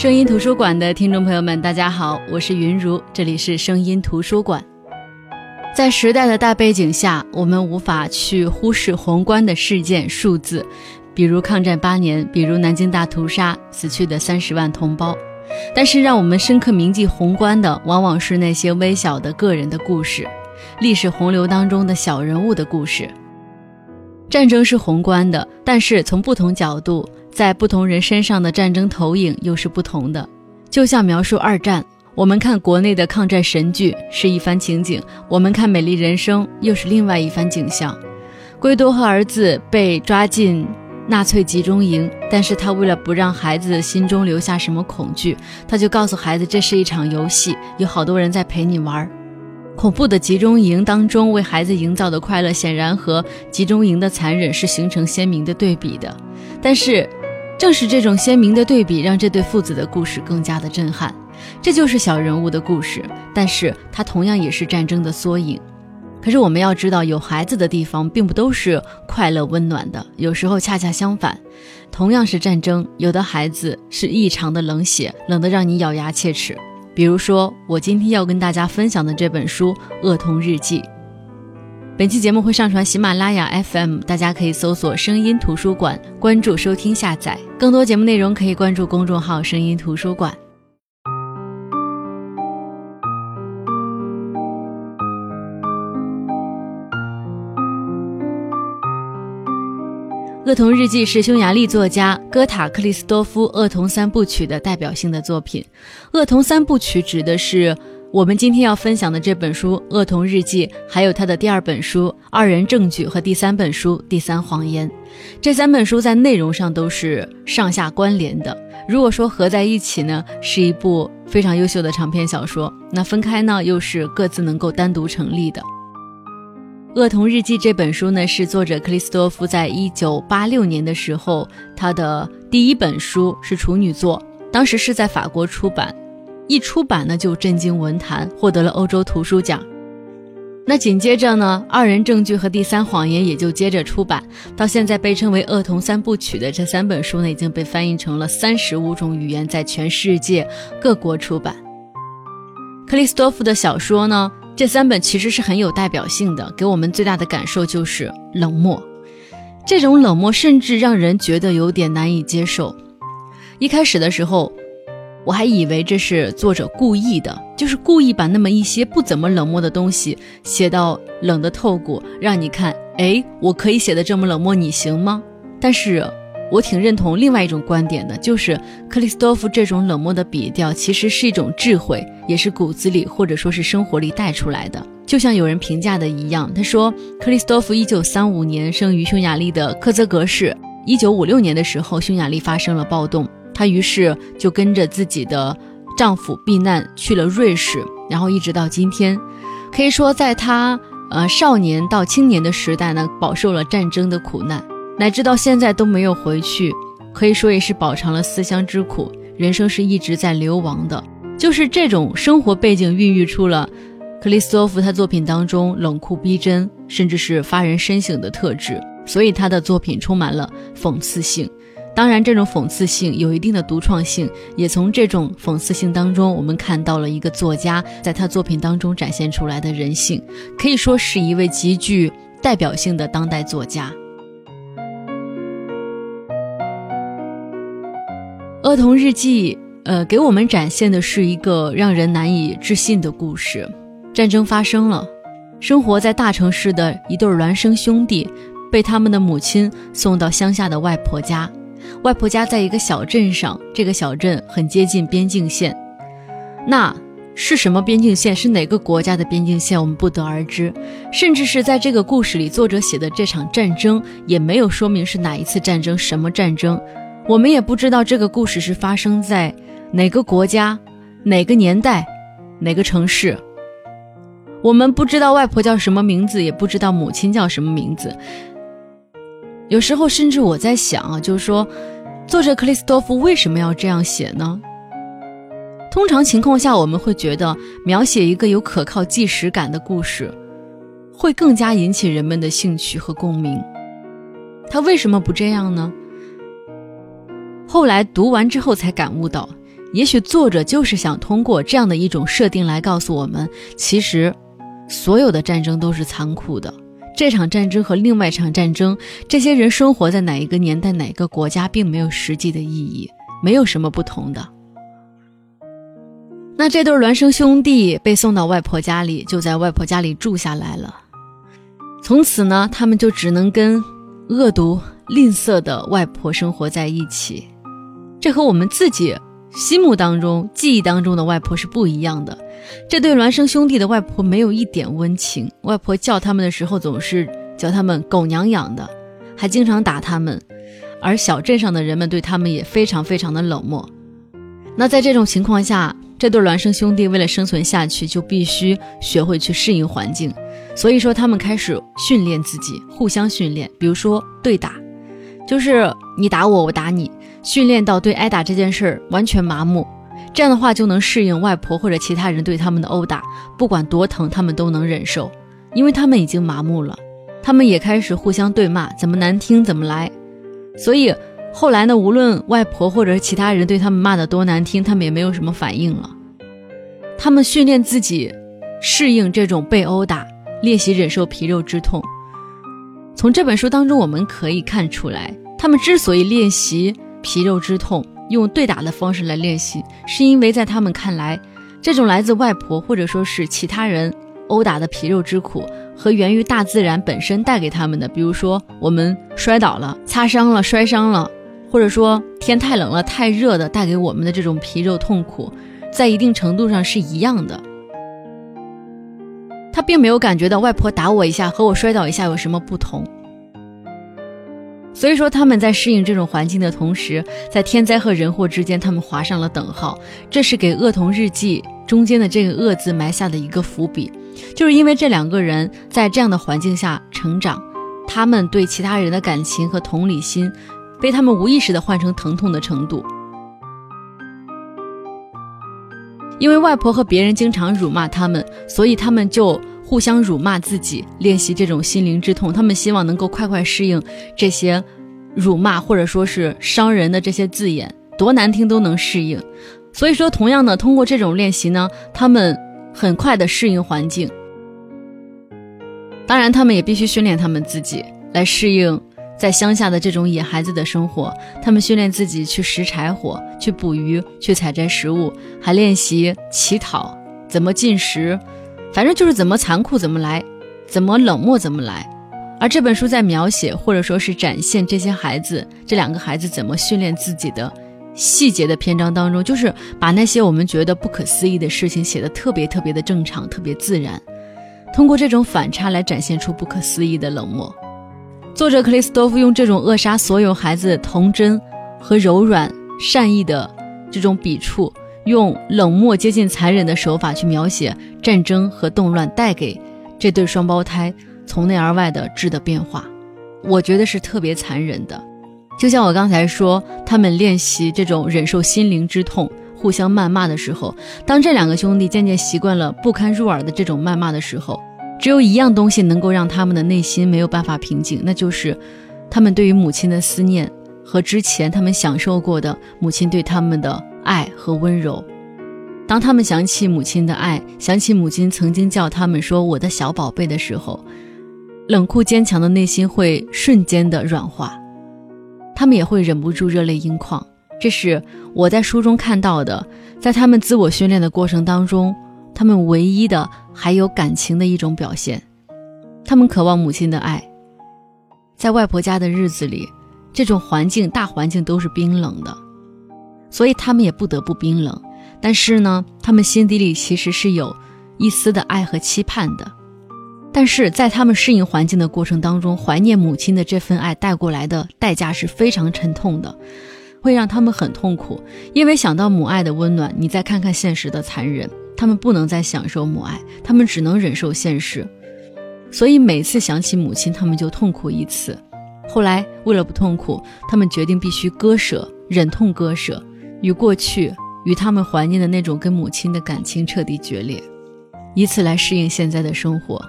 声音图书馆的听众朋友们，大家好，我是云如，这里是声音图书馆。在时代的大背景下，我们无法去忽视宏观的事件数字，比如抗战8年，比如南京大屠杀，死去的30万同胞。但是让我们深刻铭记宏观的，往往是那些微小的个人的故事，历史洪流当中的小人物的故事。战争是宏观的，但是从不同角度，在不同人身上的战争投影又是不同的。就像描述二战，我们看国内的抗战神剧是一番情景，我们看《美丽人生》又是另外一番景象。圭多和儿子被抓进纳粹集中营，但是他为了不让孩子心中留下什么恐惧，他就告诉孩子这是一场游戏，有好多人在陪你玩。恐怖的集中营当中为孩子营造的快乐，显然和集中营的残忍是形成鲜明的对比的。但是正是这种鲜明的对比，让这对父子的故事更加的震撼。这就是小人物的故事，但是它同样也是战争的缩影。可是我们要知道，有孩子的地方并不都是快乐温暖的，有时候恰恰相反。同样是战争，有的孩子是异常的冷血，冷得让你咬牙切齿。比如说我今天要跟大家分享的这本书《恶童日记》。本期节目会上传喜马拉雅 FM， 大家可以搜索声音图书馆，关注收听下载。更多节目内容可以关注公众号声音图书馆。《恶童日记》是匈牙利作家哥塔克利斯多夫《恶童三部曲》的代表性的作品。《恶童三部曲》指的是我们今天要分享的这本书《恶童日记》，还有它的第二本书《二人证据》和第三本书《第三谎言》。这三本书在内容上都是上下关联的，如果说合在一起呢，是一部非常优秀的长篇小说，那分开呢，又是各自能够单独成立的。《恶童日记》这本书呢，是作者克里斯多夫在1986年的时候，他的第一本书是处女作，当时是在法国出版，一出版呢就震惊文坛，获得了欧洲图书奖。那紧接着呢，《二人证据》和《第三谎言》也就接着出版，到现在被称为《恶童三部曲》的这三本书呢，已经被翻译成了35种语言，在全世界各国出版。克里斯多夫的小说呢，这三本其实是很有代表性的，给我们最大的感受就是冷漠。这种冷漠甚至让人觉得有点难以接受。一开始的时候，我还以为这是作者故意的，就是故意把那么一些不怎么冷漠的东西写到冷得透骨，让你看，哎，我可以写得这么冷漠，你行吗？但是我挺认同另外一种观点的，就是克里斯多夫这种冷漠的笔调其实是一种智慧，也是骨子里或者说是生活里带出来的。就像有人评价的一样，他说克里斯多夫1935年生于匈牙利的科泽格市，1956年的时候匈牙利发生了暴动，他于是就跟着自己的丈夫避难去了瑞士，然后一直到今天。可以说在他少年到青年的时代呢，饱受了战争的苦难，乃至到现在都没有回去，可以说也是饱尝了思乡之苦，人生是一直在流亡的。就是这种生活背景孕育出了克里斯多夫他作品当中冷酷逼真，甚至是发人深省的特质，所以他的作品充满了讽刺性。当然这种讽刺性有一定的独创性，也从这种讽刺性当中我们看到了一个作家在他作品当中展现出来的人性，可以说是一位极具代表性的当代作家。《恶童日记》给我们展现的是一个让人难以置信的故事。战争发生了，生活在大城市的一对孪生兄弟被他们的母亲送到乡下的外婆家，外婆家在一个小镇上，这个小镇很接近边境线。那是什么边境线，是哪个国家的边境线，我们不得而知，甚至是在这个故事里作者写的这场战争也没有说明是哪一次战争，什么战争，我们也不知道这个故事是发生在哪个国家，哪个年代，哪个城市。我们不知道外婆叫什么名字，也不知道母亲叫什么名字。有时候甚至我在想啊，就是说作者克里斯多夫为什么要这样写呢？通常情况下我们会觉得描写一个有可靠纪实感的故事会更加引起人们的兴趣和共鸣，他为什么不这样呢？后来读完之后才感悟到，也许作者就是想通过这样的一种设定来告诉我们，其实所有的战争都是残酷的，这场战争和另外一场战争，这些人生活在哪一个年代哪一个国家并没有实际的意义，没有什么不同的。那这对孪生兄弟被送到外婆家里，就在外婆家里住下来了。从此呢，他们就只能跟恶毒吝啬的外婆生活在一起。这和我们自己心目当中记忆当中的外婆是不一样的。这对孪生兄弟的外婆没有一点温情，外婆叫他们的时候总是叫他们狗娘养的，还经常打他们，而小镇上的人们对他们也非常非常的冷漠。那在这种情况下，这对孪生兄弟为了生存下去，就必须学会去适应环境。所以说他们开始训练自己，互相训练，比如说对打，就是你打我我打你，训练到对挨打这件事儿完全麻木，这样的话就能适应外婆或者其他人对他们的殴打，不管多疼他们都能忍受，因为他们已经麻木了。他们也开始互相对骂，怎么难听怎么来。所以后来呢，无论外婆或者其他人对他们骂得多难听，他们也没有什么反应了。他们训练自己适应这种被殴打，练习忍受皮肉之痛。从这本书当中我们可以看出来，他们之所以练习皮肉之痛，用对打的方式来练习，是因为在他们看来，这种来自外婆或者说是其他人殴打的皮肉之苦，和源于大自然本身带给他们的，比如说我们摔倒了、擦伤了、摔伤了，或者说天太冷了、太热的带给我们的这种皮肉痛苦，在一定程度上是一样的。他并没有感觉到外婆打我一下和我摔倒一下有什么不同。所以说他们在适应这种环境的同时，在天灾和人祸之间他们划上了等号，这是给恶童日记中间的这个恶字埋下的一个伏笔。就是因为这两个人在这样的环境下成长，他们对其他人的感情和同理心被他们无意识地换成疼痛的程度。因为外婆和别人经常辱骂他们，所以他们就互相辱骂自己，练习这种心灵之痛。他们希望能够快快适应这些辱骂或者说是伤人的这些字眼，多难听都能适应。所以说同样的，通过这种练习呢，他们很快的适应环境。当然他们也必须训练他们自己来适应在乡下的这种野孩子的生活，他们训练自己去拾柴火、去捕鱼、去采摘食物，还练习乞讨，怎么进食，反正就是怎么残酷怎么来，怎么冷漠怎么来。而这本书在描写或者说是展现这些孩子，这两个孩子怎么训练自己的细节的篇章当中，就是把那些我们觉得不可思议的事情写得特别特别的正常，特别自然，通过这种反差来展现出不可思议的冷漠。作者克里斯多夫用这种扼杀所有孩子童真和柔软善意的这种笔触，用冷漠接近残忍的手法去描写战争和动乱带给这对双胞胎从内而外的质的变化，我觉得是特别残忍的。就像我刚才说，他们练习这种忍受心灵之痛，互相谩骂的时候，当这两个兄弟渐渐习惯了不堪入耳的这种谩骂的时候，只有一样东西能够让他们的内心没有办法平静，那就是他们对于母亲的思念和之前他们享受过的母亲对他们的爱和温柔。当他们想起母亲的爱，想起母亲曾经叫他们说我的小宝贝的时候，冷酷坚强的内心会瞬间的软化，他们也会忍不住热泪盈眶。这是我在书中看到的，在他们自我训练的过程当中，他们唯一的还有感情的一种表现。他们渴望母亲的爱。在外婆家的日子里，这种环境大环境都是冰冷的，所以他们也不得不冰冷，但是呢，他们心底里其实是有一丝的爱和期盼的。但是在他们适应环境的过程当中，怀念母亲的这份爱带过来的代价是非常沉痛的，会让他们很痛苦。因为想到母爱的温暖，你再看看现实的残忍，他们不能再享受母爱，他们只能忍受现实。所以每次想起母亲，他们就痛苦一次。后来为了不痛苦，他们决定必须割舍，忍痛割舍，与过去与他们怀念的那种跟母亲的感情彻底决裂，以此来适应现在的生活。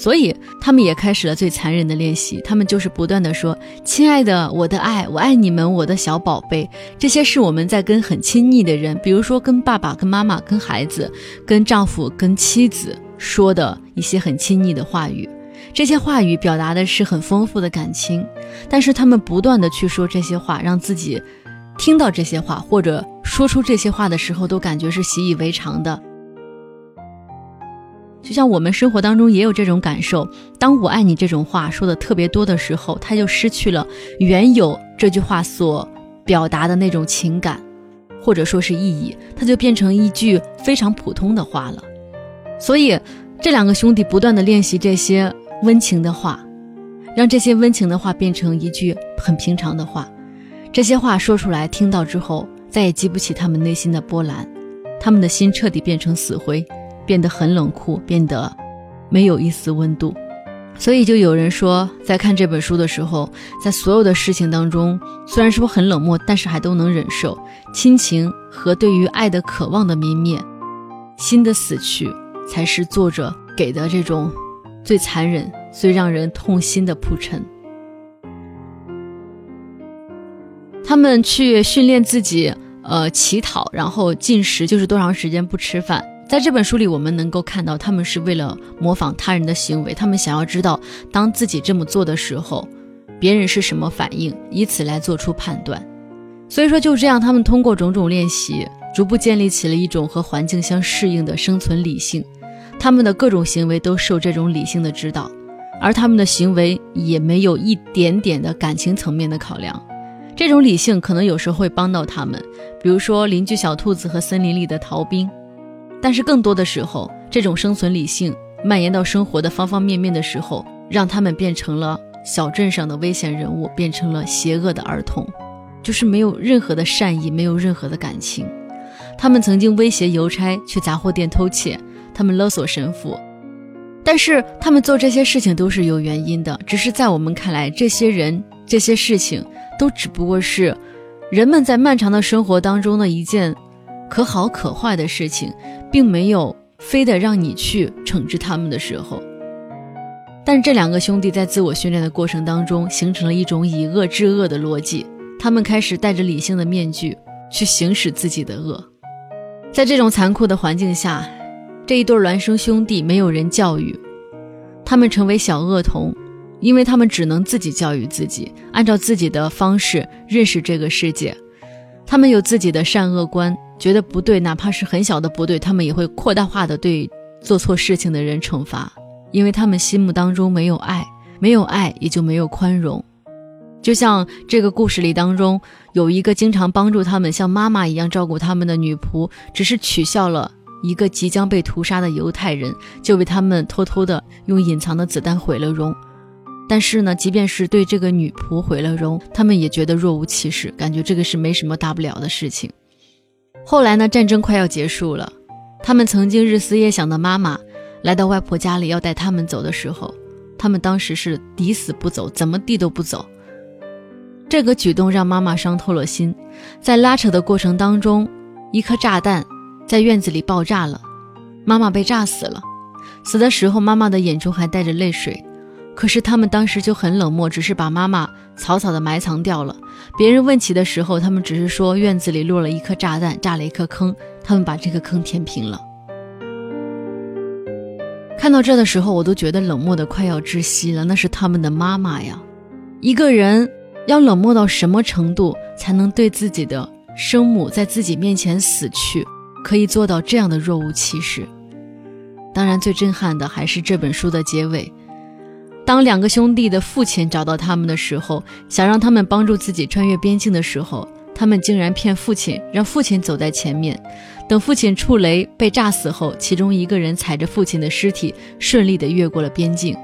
所以他们也开始了最残忍的练习，他们就是不断地说，亲爱的，我的爱，我爱你们，我的小宝贝。这些是我们在跟很亲密的人，比如说跟爸爸、跟妈妈、跟孩子、跟丈夫、跟妻子说的一些很亲密的话语。这些话语表达的是很丰富的感情，但是他们不断地去说这些话，让自己听到这些话或者说出这些话的时候都感觉是习以为常的。就像我们生活当中也有这种感受，当我爱你这种话说的特别多的时候，它就失去了原有这句话所表达的那种情感或者说是意义，它就变成一句非常普通的话了。所以这两个兄弟不断地练习这些温情的话，让这些温情的话变成一句很平常的话。这些话说出来听到之后，再也激不起他们内心的波澜，他们的心彻底变成死灰，变得很冷酷，变得没有一丝温度。所以就有人说，在看这本书的时候，在所有的事情当中，虽然说很冷漠，但是还都能忍受。亲情和对于爱的渴望的泯灭，心的死去，才是作者给的这种最残忍、最让人痛心的铺陈。他们去训练自己乞讨，然后禁食，就是多长时间不吃饭。在这本书里我们能够看到，他们是为了模仿他人的行为，他们想要知道当自己这么做的时候别人是什么反应，以此来做出判断。所以说就这样，他们通过种种练习逐步建立起了一种和环境相适应的生存理性，他们的各种行为都受这种理性的指导，而他们的行为也没有一点点的感情层面的考量。这种理性可能有时候会帮到他们，比如说邻居小兔子和森林里的逃兵，但是更多的时候，这种生存理性蔓延到生活的方方面面的时候，让他们变成了小镇上的危险人物，变成了邪恶的儿童，就是没有任何的善意，没有任何的感情。他们曾经威胁邮差，去杂货店偷窃，他们勒索神父，但是他们做这些事情都是有原因的，只是在我们看来，这些人这些事情都只不过是人们在漫长的生活当中的一件可好可坏的事情，并没有非得让你去惩治他们的时候。但是这两个兄弟在自我训练的过程当中，形成了一种以恶制恶的逻辑，他们开始戴着理性的面具去行使自己的恶。在这种残酷的环境下，这一对孪生兄弟没有人教育，他们成为小恶童，因为他们只能自己教育自己，按照自己的方式认识这个世界。他们有自己的善恶观，觉得不对，哪怕是很小的不对，他们也会扩大化的对做错事情的人惩罚，因为他们心目当中没有爱，没有爱也就没有宽容。就像这个故事里当中，有一个经常帮助他们像妈妈一样照顾他们的女仆，只是取笑了一个即将被屠杀的犹太人，就被他们偷偷的用隐藏的子弹毁了容。但是呢，即便是对这个女仆毁了容，他们也觉得若无其事，感觉这个是没什么大不了的事情。后来呢，战争快要结束了，他们曾经日思夜想的妈妈来到外婆家里要带他们走的时候，他们当时是抵死不走，怎么地都不走。这个举动让妈妈伤透了心。在拉扯的过程当中，一颗炸弹在院子里爆炸了，妈妈被炸死了。死的时候妈妈的眼中还带着泪水，可是他们当时就很冷漠，只是把妈妈草草地埋藏掉了。别人问起的时候，他们只是说院子里落了一颗炸弹，炸了一颗坑，他们把这个坑填平了。看到这的时候，我都觉得冷漠的快要窒息了，那是他们的妈妈呀。一个人要冷漠到什么程度才能对自己的生母在自己面前死去，可以做到这样的若无其事？当然最震撼的还是这本书的结尾，当两个兄弟的父亲找到他们的时候，想让他们帮助自己穿越边境的时候，他们竟然骗父亲，让父亲走在前面，等父亲触雷被炸死后，其中一个人踩着父亲的尸体顺利地越过了边境。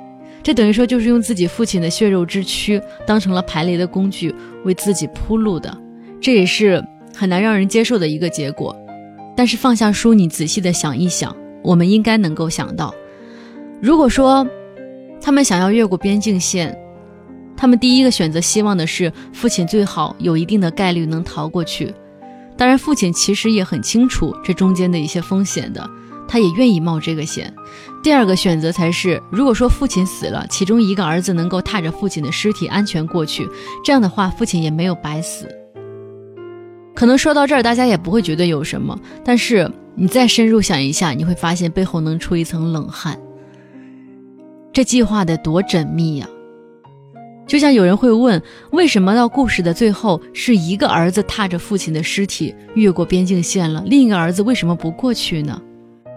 这等于说就是用自己父亲的血肉之躯当成了排雷的工具，为自己铺路的，这也是很难让人接受的一个结果。但是放下书，你仔细地想一想，我们应该能够想到，如果说他们想要越过边境线，他们第一个选择希望的是父亲最好有一定的概率能逃过去。当然父亲其实也很清楚这中间的一些风险的，他也愿意冒这个险。第二个选择才是，如果说父亲死了，其中一个儿子能够踏着父亲的尸体安全过去，这样的话父亲也没有白死。可能说到这儿大家也不会觉得有什么，但是你再深入想一下，你会发现背后能出一层冷汗。这计划得多缜密呀！就像有人会问，为什么到故事的最后是一个儿子踏着父亲的尸体越过边境线了，另一个儿子为什么不过去呢？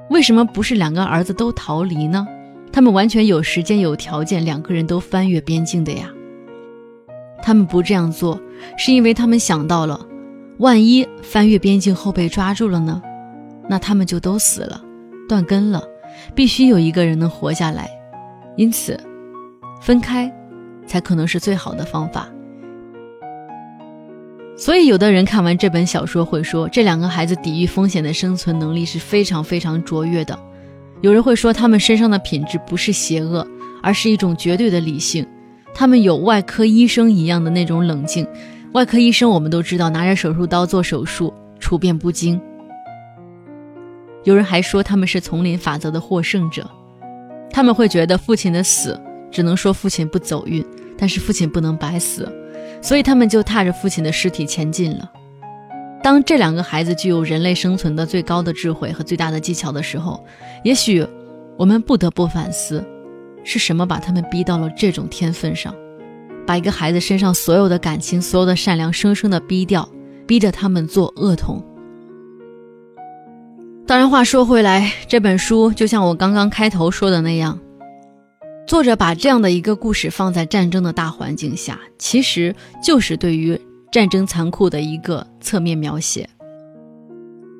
为什么不是两个儿子都逃离呢？他们完全有时间有条件，两个人都翻越边境的呀。他们不这样做，是因为他们想到了，万一翻越边境后被抓住了呢？那他们就都死了，断根了，必须有一个人能活下来。因此，分开才可能是最好的方法。所以有的人看完这本小说会说，这两个孩子抵御风险的生存能力是非常非常卓越的。有人会说他们身上的品质不是邪恶，而是一种绝对的理性。他们有外科医生一样的那种冷静。外科医生我们都知道，拿着手术刀做手术，处变不惊。有人还说他们是丛林法则的获胜者。他们会觉得父亲的死只能说父亲不走运，但是父亲不能白死，所以他们就踏着父亲的尸体前进了。当这两个孩子具有人类生存的最高的智慧和最大的技巧的时候，也许我们不得不反思，是什么把他们逼到了这种天分上，把一个孩子身上所有的感情，所有的善良生生的逼掉，逼着他们做恶童。当然话说回来，这本书就像我刚刚开头说的那样，作者把这样的一个故事放在战争的大环境下，其实就是对于战争残酷的一个侧面描写。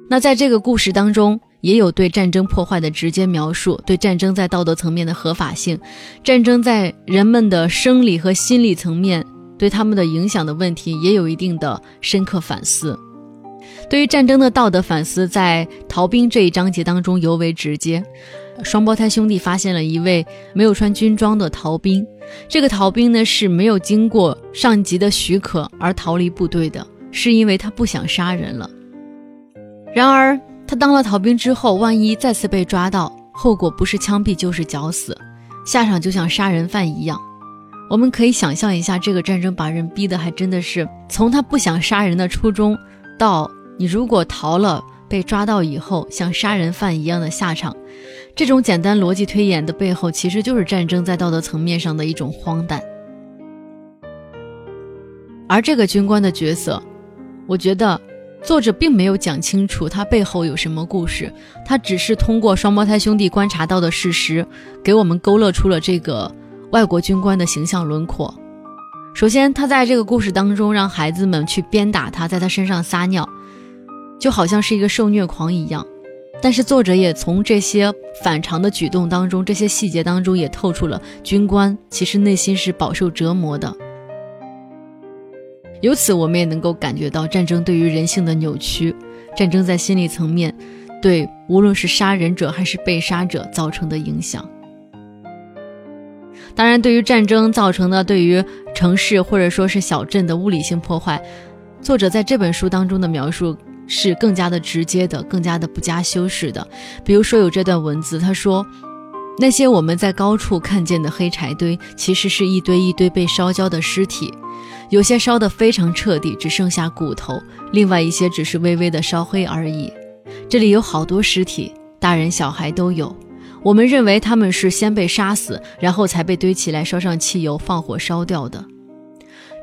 那在这个故事当中，也有对战争破坏的直接描述，对战争在道德层面的合法性，战争在人们的生理和心理层面对他们的影响的问题，也有一定的深刻反思。对于战争的道德反思，在逃兵这一章节当中尤为直接。双胞胎兄弟发现了一位没有穿军装的逃兵，这个逃兵呢是没有经过上级的许可而逃离部队的，是因为他不想杀人了。然而他当了逃兵之后，万一再次被抓到，后果不是枪毙就是绞死，下场就像杀人犯一样。我们可以想象一下，这个战争把人逼的还真的是从他不想杀人的初衷，到你如果逃了被抓到以后像杀人犯一样的下场。这种简单逻辑推演的背后，其实就是战争在道德层面上的一种荒诞。而这个军官的角色，我觉得作者并没有讲清楚他背后有什么故事，他只是通过双胞胎兄弟观察到的事实，给我们勾勒出了这个外国军官的形象轮廓。首先，他在这个故事当中让孩子们去鞭打他，在他身上撒尿，就好像是一个受虐狂一样。但是作者也从这些反常的举动当中，这些细节当中也透出了军官其实内心是饱受折磨的。由此我们也能够感觉到战争对于人性的扭曲，战争在心理层面对无论是杀人者还是被杀者造成的影响。当然，对于战争造成的对于城市或者说是小镇的物理性破坏，作者在这本书当中的描述是更加的直接的，更加的不加修饰的。比如说有这段文字，他说，那些我们在高处看见的黑柴堆，其实是一堆一堆被烧焦的尸体，有些烧得非常彻底，只剩下骨头，另外一些只是微微的烧黑而已。这里有好多尸体，大人小孩都有。我们认为他们是先被杀死，然后才被堆起来烧上汽油放火烧掉的。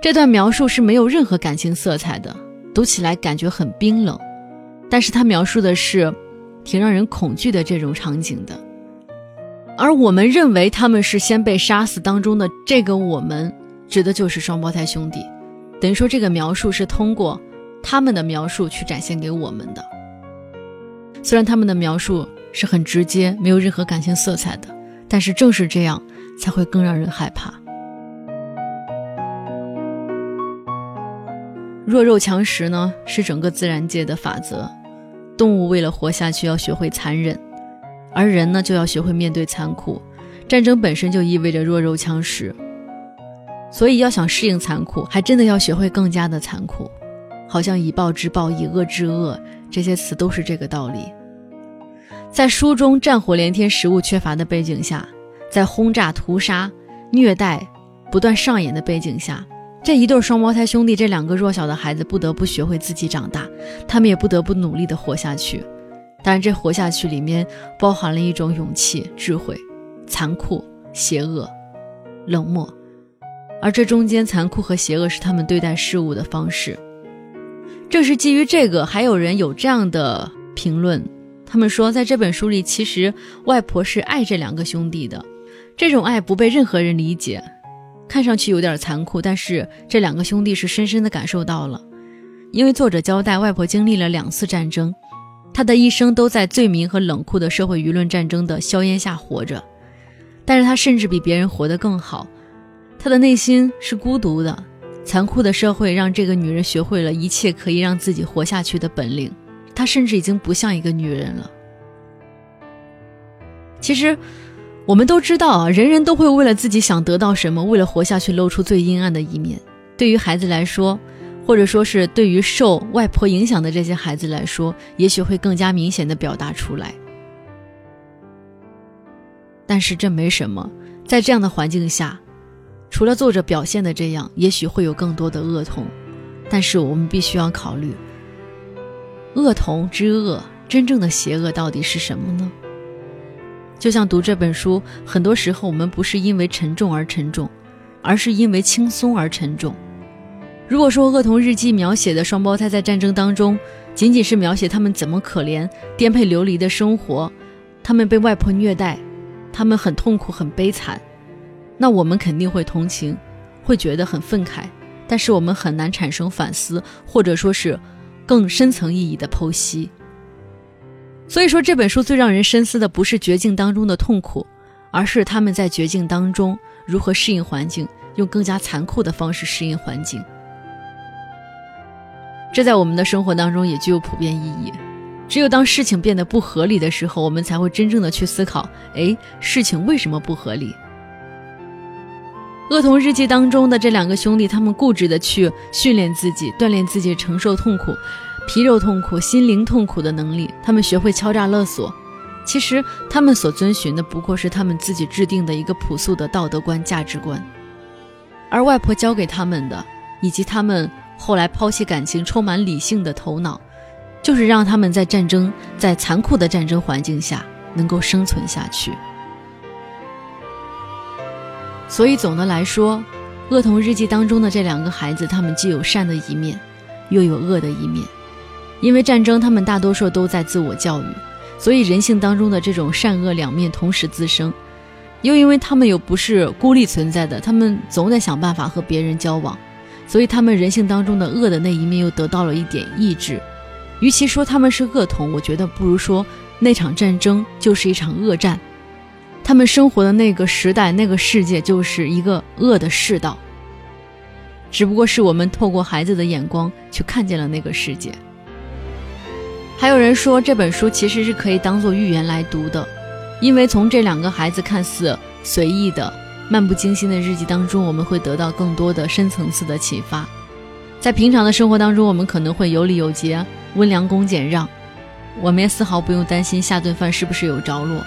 这段描述是没有任何感情色彩的，读起来感觉很冰冷，但是它描述的是挺让人恐惧的这种场景的。而我们认为他们是先被杀死当中的这个我们，指的就是双胞胎兄弟。等于说这个描述是通过他们的描述去展现给我们的。虽然他们的描述是很直接，没有任何感情色彩的，但是正是这样才会更让人害怕。弱肉强食呢，是整个自然界的法则。动物为了活下去要学会残忍，而人呢，就要学会面对残酷。战争本身就意味着弱肉强食，所以要想适应残酷，还真的要学会更加的残酷。好像以暴制暴，以恶制恶，这些词都是这个道理。在书中战火连天、食物缺乏的背景下，在轰炸、屠杀、虐待不断上演的背景下，这一对双胞胎兄弟，这两个弱小的孩子不得不学会自己长大，他们也不得不努力地活下去。当然，这活下去里面包含了一种勇气、智慧、残酷、邪恶、冷漠，而这中间残酷和邪恶是他们对待事物的方式。正是基于这个，还有人有这样的评论，他们说在这本书里，其实外婆是爱这两个兄弟的，这种爱不被任何人理解，看上去有点残酷，但是这两个兄弟是深深地感受到了。因为作者交代，外婆经历了2次战争，她的一生都在罪名和冷酷的社会舆论战争的硝烟下活着，但是她甚至比别人活得更好。她的内心是孤独的，残酷的社会让这个女人学会了一切可以让自己活下去的本领，她甚至已经不像一个女人了。其实我们都知道啊，人人都会为了自己想得到什么，为了活下去露出最阴暗的一面。对于孩子来说，或者说是对于受外婆影响的这些孩子来说，也许会更加明显地表达出来。但是这没什么，在这样的环境下，除了作者表现的这样，也许会有更多的恶童。但是我们必须要考虑，恶童之恶，真正的邪恶到底是什么呢？就像读这本书，很多时候我们不是因为沉重而沉重，而是因为轻松而沉重。如果说《恶童日记》描写的双胞胎在战争当中，仅仅是描写他们怎么可怜、颠沛流离的生活，他们被外婆虐待，他们很痛苦、很悲惨，那我们肯定会同情，会觉得很愤慨，但是我们很难产生反思，或者说是更深层意义的剖析。所以说这本书最让人深思的不是绝境当中的痛苦，而是他们在绝境当中如何适应环境，用更加残酷的方式适应环境。这在我们的生活当中也具有普遍意义。只有当事情变得不合理的时候，我们才会真正的去思考，事情为什么不合理？恶童日记当中的这两个兄弟，他们固执的去训练自己，锻炼自己承受痛苦，皮肉痛苦、心灵痛苦的能力，他们学会敲诈勒索。其实他们所遵循的不过是他们自己制定的一个朴素的道德观、价值观，而外婆教给他们的，以及他们后来抛弃感情、充满理性的头脑，就是让他们在战争、在残酷的战争环境下能够生存下去。所以总的来说，恶童日记当中的这两个孩子，他们既有善的一面，又有恶的一面。因为战争，他们大多数都在自我教育，所以人性当中的这种善恶两面同时滋生。又因为他们又不是孤立存在的，他们总得想办法和别人交往，所以他们人性当中的恶的那一面又得到了一点抑制。与其说他们是恶童，我觉得不如说那场战争就是一场恶战，他们生活的那个时代、那个世界就是一个恶的世道，只不过是我们透过孩子的眼光去看见了那个世界。还有人说这本书其实是可以当作寓言来读的，因为从这两个孩子看似随意的、漫不经心的日记当中，我们会得到更多的深层次的启发。在平常的生活当中，我们可能会有礼有节、温良恭俭让，我们也丝毫不用担心下顿饭是不是有着落。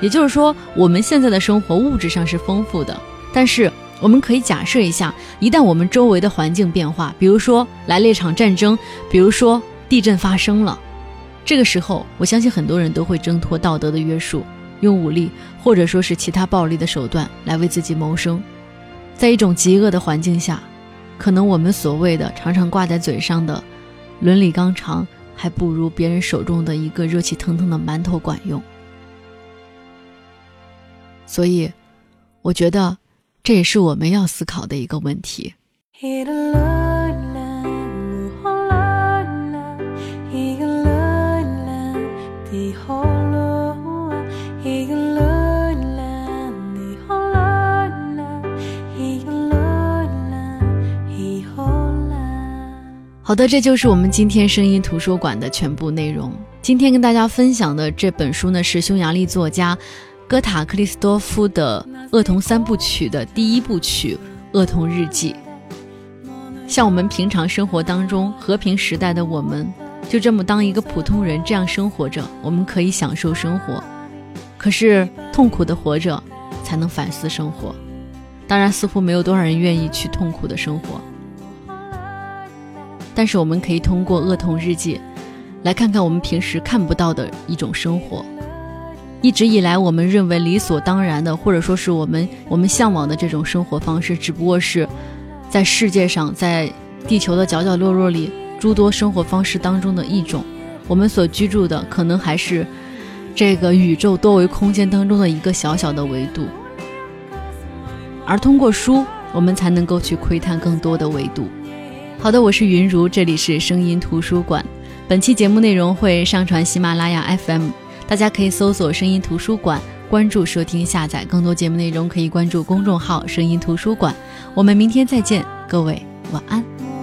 也就是说，我们现在的生活物质上是丰富的，但是我们可以假设一下，一旦我们周围的环境变化，比如说来了一场战争，比如说地震发生了，这个时候我相信很多人都会挣脱道德的约束，用武力或者说是其他暴力的手段来为自己谋生。在一种极恶的环境下，可能我们所谓的常常挂在嘴上的伦理纲常，还不如别人手中的一个热气腾腾的馒头管用。所以我觉得这也是我们要思考的一个问题。好的，这就是我们今天声音图书馆的全部内容。今天跟大家分享的这本书呢，是匈牙利作家戈塔克里斯多夫的《恶童3部曲》的第1部曲《恶童日记》。像我们平常生活当中，和平时代的我们就这么当一个普通人这样生活着，我们可以享受生活，可是痛苦的活着才能反思生活。当然似乎没有多少人愿意去痛苦的生活，但是我们可以通过恶痛日记来看看我们平时看不到的一种生活。一直以来我们认为理所当然的，或者说是我们向往的这种生活方式，只不过是在世界上，在地球的角角落落里诸多生活方式当中的一种。我们所居住的可能还是这个宇宙多维空间当中的一个小小的维度，而通过书我们才能够去窥探更多的维度。好的，我是云如，这里是声音图书馆。本期节目内容会上传喜马拉雅 FM， 大家可以搜索声音图书馆，关注收听下载。更多节目内容可以关注公众号声音图书馆。我们明天再见，各位晚安。